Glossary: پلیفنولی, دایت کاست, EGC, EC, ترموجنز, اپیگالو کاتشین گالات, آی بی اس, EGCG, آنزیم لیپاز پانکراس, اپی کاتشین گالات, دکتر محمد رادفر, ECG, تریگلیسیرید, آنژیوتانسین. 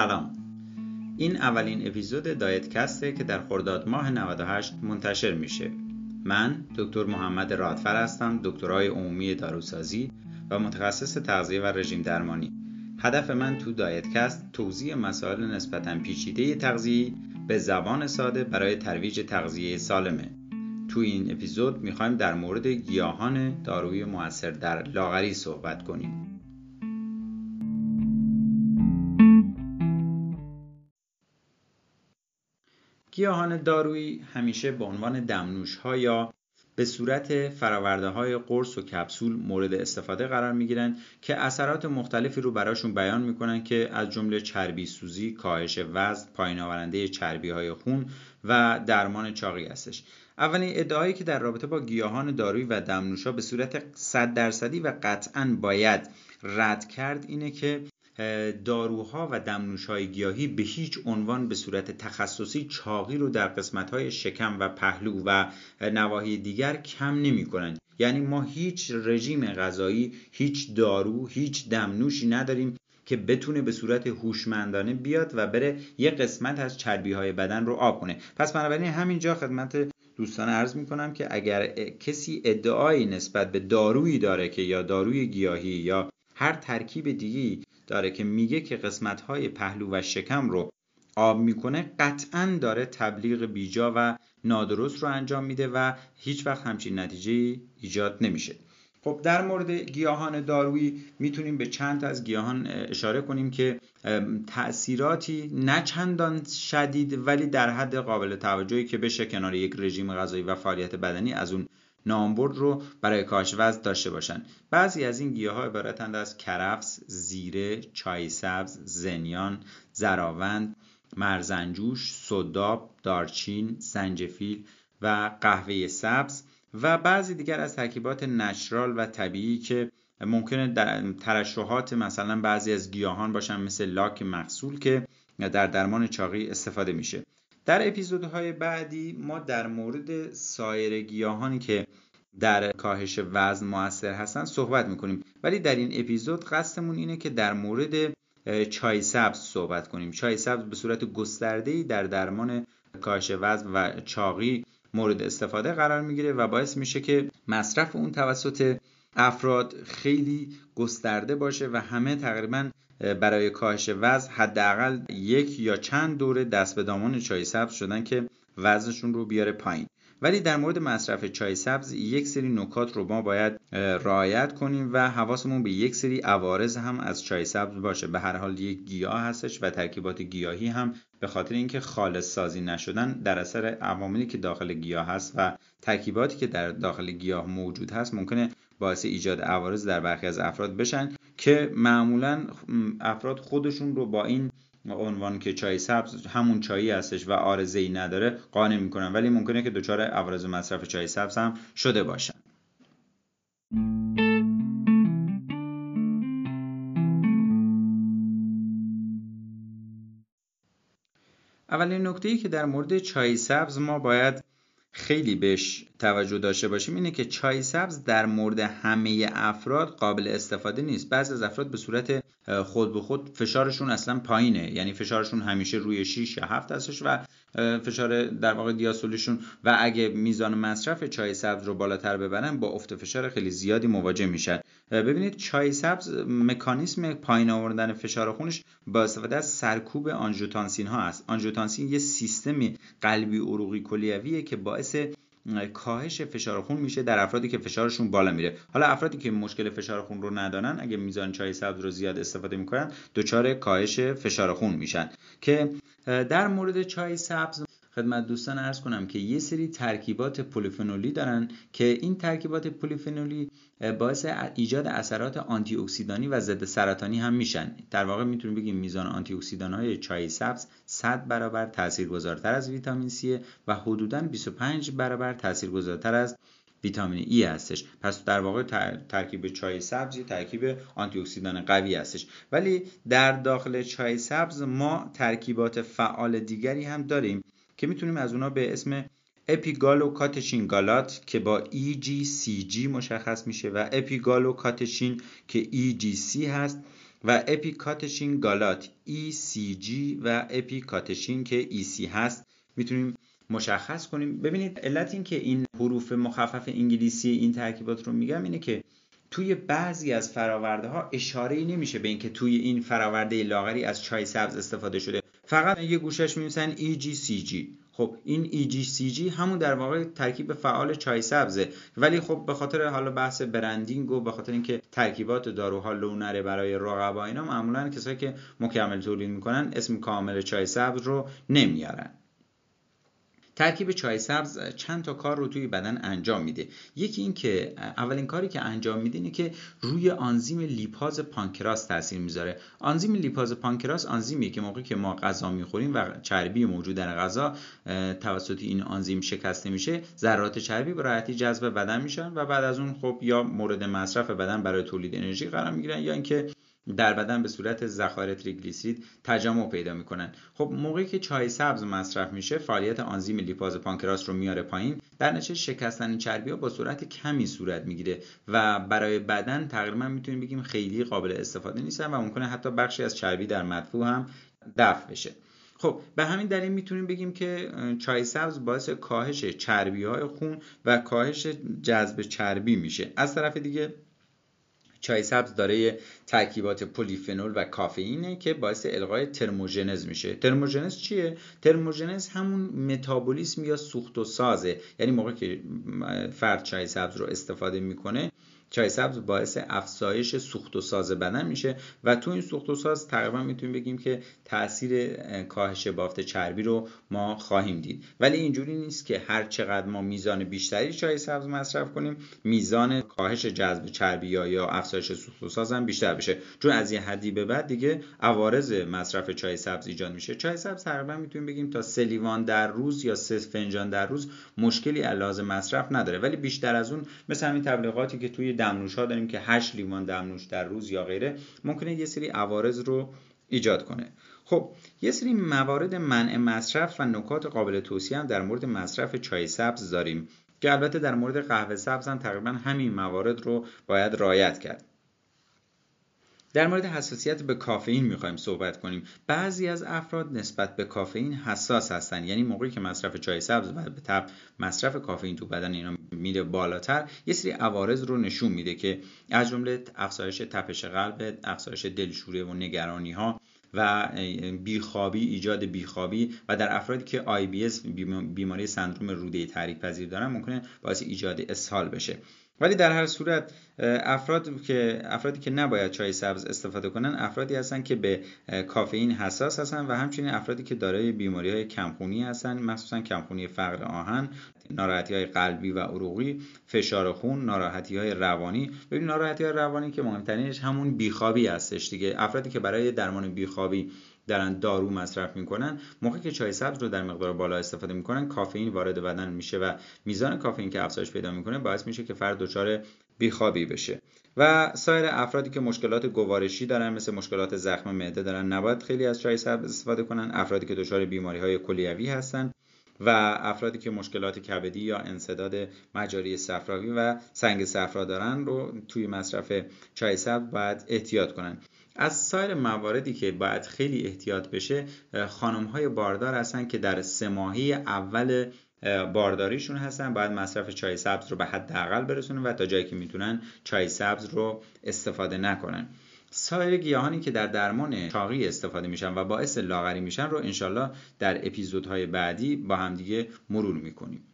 سلام. این اولین اپیزود دایت کاسته که در خرداد ماه 98 منتشر میشه. من دکتر محمد رادفر هستم، دکترای عمومی داروسازی و متخصص تغذیه و رژیم درمانی. هدف من تو دایت کاست توضیح مسائل نسبتاً پیچیده تغذیه به زبان ساده برای ترویج تغذیه سالمه. تو این اپیزود میخوایم در مورد گیاهان دارویی مؤثر در لاغری صحبت کنیم. گیاهان دارویی همیشه به عنوان دمنوش‌ها یا به صورت فراورده‌های قرص و کپسول مورد استفاده قرار می‌گیرند که اثرات مختلفی رو براشون بیان می‌کنن که از جمله چربی سوزی، کاهش وزن، پایین آورنده چربی‌های خون و درمان چاقی هستش. اولین ادعایی که در رابطه با گیاهان دارویی و دمنوش‌ها به صورت 100% و قطعاً باید رد کرد اینه که داروها و دمنوش‌های گیاهی به هیچ عنوان به صورت تخصصی چاقی رو در قسمت‌های شکم و پهلو و نواحی دیگر کم نمی‌کنند. یعنی ما هیچ رژیم غذایی، هیچ دارو، هیچ دمنوشی نداریم که بتونه به صورت هوشمندانه بیاد و بره یه قسمت از چربی‌های بدن رو آب کنه. پس بنابراین همینجا خدمت دوستان عرض می‌کنم که اگر کسی ادعایی نسبت به دارویی داره که یا داروی گیاهی یا هر ترکیب دیگه‌ای داره که میگه که قسمت‌های پهلو و شکم رو آب میکنه، قطعاً داره تبلیغ بیجا و نادرست رو انجام میده و هیچ وقت همچین نتیجه‌ای ایجاد نمیشه. خب در مورد گیاهان دارویی میتونیم به چند تا از گیاهان اشاره کنیم که تأثیراتی نه چندان شدید ولی در حد قابل توجهی که بشه کنار یک رژیم غذایی و فعالیت بدنی از اون نامبرد رو برای کاهش وزن داشته باشن. بعضی از این گیاها عبارتند از کرفس، زیره، چای سبز، زنیان، زراوند، مرزنجوش، سوداب، دارچین، زنجفیل و قهوه سبز و بعضی دیگر از ترکیبات نچرال و طبیعی که ممکنه در ترشحات مثلا بعضی از گیاهان باشن، مثل لاک مغسول که در درمان چاقی استفاده میشه. در اپیزودهای بعدی ما در مورد سایر گیاهانی که در کاهش وزن مؤثر هستن صحبت میکنیم، ولی در این اپیزود قصدمون اینه که در مورد چای سبز صحبت کنیم. چای سبز به صورت گسترده‌ای در درمان کاهش وزن و چاقی مورد استفاده قرار میگیره و باعث میشه که مصرف اون توسط افراد خیلی گسترده باشه و همه تقریباً برای کاهش وزن حداقل یک یا چند دوره دست به دامان چای سبز شدن که وزنشون رو بیاره پایین. ولی در مورد مصرف چای سبز یک سری نکات رو ما باید رعایت کنیم و حواسمون به یک سری عوارض هم از چای سبز باشه. به هر حال یک گیاه هستش و ترکیبات گیاهی هم به خاطر اینکه خالص سازی نشدن در اثر عواملی که داخل گیاه هست و ترکیباتی که در داخل گیاه موجود هست ممکنه باعث ایجاد عوارض در برخی از افراد بشن که معمولا افراد خودشون رو با این عنوان که چای سبز همون چایی هستش و عارضه‌ای نداره قانع میکنن، ولی ممکنه که دچار عوارض مصرف چای سبز هم شده باشن. اولین نکته‌ای که در مورد چای سبز ما باید خیلی بهش توجه داشته باشیم اینه که چای سبز در مورد همه افراد قابل استفاده نیست. بعضی از افراد به صورت خود به خود فشارشون اصلا پایینه، یعنی فشارشون همیشه روی 6 یا 7 هستش و فشار در واقع دیاسولشون، و اگه میزان مصرف چای سبز رو بالاتر ببرن با افت فشار خیلی زیادی مواجه میشن. ببینید چای سبز مکانیزم پایین آوردن فشار خونش با استفاده از سرکوب آنژیوتانسین ها است. آنژیوتانسین یه سیستم قلبی عروقی کلیویه که باعث کاهش فشار خون میشه در افرادی که فشارشون بالا میره. حالا افرادی که مشکل فشار خون رو ندارن اگه میزان چای سبز رو زیاد استفاده میکنن دچار کاهش فشار خون میشن. که در مورد چای سبز خدمت دوستان عرض کنم که یه سری ترکیبات پلیفنولی دارن که این ترکیبات پلیفنولی باعث ایجاد اثرات آنتی اکسیدانی و ضد سرطانی هم میشن. در واقع میتونیم بگیم میزان آنتی اکسیدان های چای سبز 100 برابر تاثیرگذارتر از ویتامین C و حدوداً 25 برابر تاثیرگذارتر از ویتامین E هستش. پس در واقع ترکیب چای سبز ترکیب آنتی اکسیدان قوی هستش، ولی در داخل چای سبز ما ترکیبات فعال دیگری هم داریم که میتونیم از اونا به اسم اپیگالو کاتشین گالات که با EGCG مشخص میشه و اپیگالو کاتشین که EGC هست و اپی کاتشین گالات ECG و اپی کاتشین که EC هست میتونیم مشخص کنیم. ببینید علت این که این حروف مخفف انگلیسی این ترکیبات رو میگم اینه که توی بعضی از فراورده ها اشاره‌ای نمیشه به اینکه توی این فراورده لاغری از چای سبز استفاده شده، فقط یه گوشش می‌نویسن EGCG. خب این EGCG همون در واقع ترکیب فعال چای سبزه، ولی خب به خاطر حالا بحث برندینگ و به خاطر اینکه ترکیبات داروها لو نره برای رقبا اینا، معمولاً کسایی که مکمل تولید می‌کنن اسم کامل چای سبز رو نمیارن. ترکیب چای سبز چند تا کار رو توی بدن انجام میده. یکی این که اولین کاری که انجام میده اینه که روی آنزیم لیپاز پانکراس تاثیر میذاره. آنزیم لیپاز پانکراس آنزیمیه که موقعی که ما غذا میخوریم و چربی موجود در غذا توسط این آنزیم شکسته میشه، ذرات چربی به راحتی جذب بدن میشن و بعد از اون خب یا مورد مصرف بدن برای تولید انرژی قرار میگیرن یا اینکه در بدن به صورت ذخایر تریگلیسیرید تجمع پیدا میکنن. خب موقعی که چای سبز مصرف میشه فعالیت آنزیم لیپاز پانکراس رو میاره پایین، در نتیجه شکستن چربی‌ها با سرعت کمی صورت میگیره و برای بدن تقریبا میتونیم بگیم خیلی قابل استفاده نیستن و ممکنه حتی بخشی از چربی در مدفوع هم دفع بشه. خب به همین دلیل میتونیم بگیم که چای سبز باعث کاهش چربی‌های خون و کاهش جذب چربی میشه. از طرف دیگه چای سبز دارای ترکیبات پلیفنول و کافئینه که باعث الغای ترموجنز میشه. ترموجنز چیه؟ ترموجنز همون متابولیسم یا سوخت و سازه، یعنی موقع که فرد چای سبز رو استفاده میکنه، چای سبز باعث افزایش سوخت و ساز بدن میشه و تو این سوخت و ساز تقریبا میتونیم بگیم که تاثیر کاهش بافت چربی رو ما خواهیم دید. ولی اینجوری نیست که هر چقدر ما میزان بیشتری چای سبز مصرف کنیم میزان کاهش جذب چربی یا افزایش سوخت و ساز هم بیشتر بشه، چون از یه حدی به بعد دیگه عوارض مصرف چای سبز ایجاد میشه. چای سبز تقریبا میتونیم بگیم تا 3 لیوان در روز یا 3 فنجان در روز مشکلی علاوه مصرف نداره، ولی بیشتر از اون مثل همین تبلیغاتی که توی دمنوش‌ها داریم که 8 لیوان دمنوش در روز یا غیره ممکنه یه سری عوارض رو ایجاد کنه. خب یه سری موارد منع مصرف و نکات قابل توصیه هم در مورد مصرف چای سبز داریم که البته در مورد قهوه سبز هم تقریبا همین موارد رو باید رعایت کرد. در مورد حساسیت به کافئین می‌خوایم صحبت کنیم. بعضی از افراد نسبت به کافئین حساس هستن، یعنی موقعی که مصرف چای سبز و به تبع مصرف کافئین تو بدن اینا میره بالاتر، یه سری عوارض رو نشون میده که از جمله افزایش تپش قلب، افزایش دلشوره و نگرانی‌ها و بیخوابی، ایجاد بیخوابی و در افرادی که آی بی اس بیماری سندروم روده تحریک‌پذیر دارن ممکنه باعث ایجاد اسهال بشه. ولی در هر صورت افرادی که نباید چای سبز استفاده کنن افرادی هستن که به کافئین حساس هستن و همچنین افرادی که دارای بیماری‌های کمخونی هستن، مخصوصا کمخونی فقر آهن، ناراحتی‌های قلبی و عروقی، فشار خون، ناراحتی‌های روانی. ببین ناراحتی‌های روانی که مهمترینش همون بیخوابی هستش دیگه. افرادی که برای درمان بیخوابی دارن دارو مصرف میکنن، موقعی که چای سبز رو در مقدار بالا استفاده میکنن کافئین وارد بدن میشه و میزان کافئین که افزایش پیدا میکنه باعث میشه که فرد دچار بیخوابی بشه. و سایر افرادی که مشکلات گوارشی دارن مثل مشکلات زخم معده دارن نباید خیلی از چای سبز استفاده کنن. افرادی که دچار بیماری‌های کلیوی هستن و افرادی که مشکلات کبدی یا انسداد مجاری صفراوی و سنگ صفرا دارن رو توی مصرف چای سبز باید احتیاط کنن. از سایر مواردی که باید خیلی احتیاط بشه خانم‌های باردار هستن که در 3 ماهه اول بارداریشون هستن، باید مصرف چای سبز رو به حداقل برسونن و تا جایی که میتونن چای سبز رو استفاده نکنن. سایر گیاهانی که در درمان چاقی استفاده میشن و باعث لاغری میشن رو انشالله در اپیزودهای بعدی با همدیگه مرور میکنیم.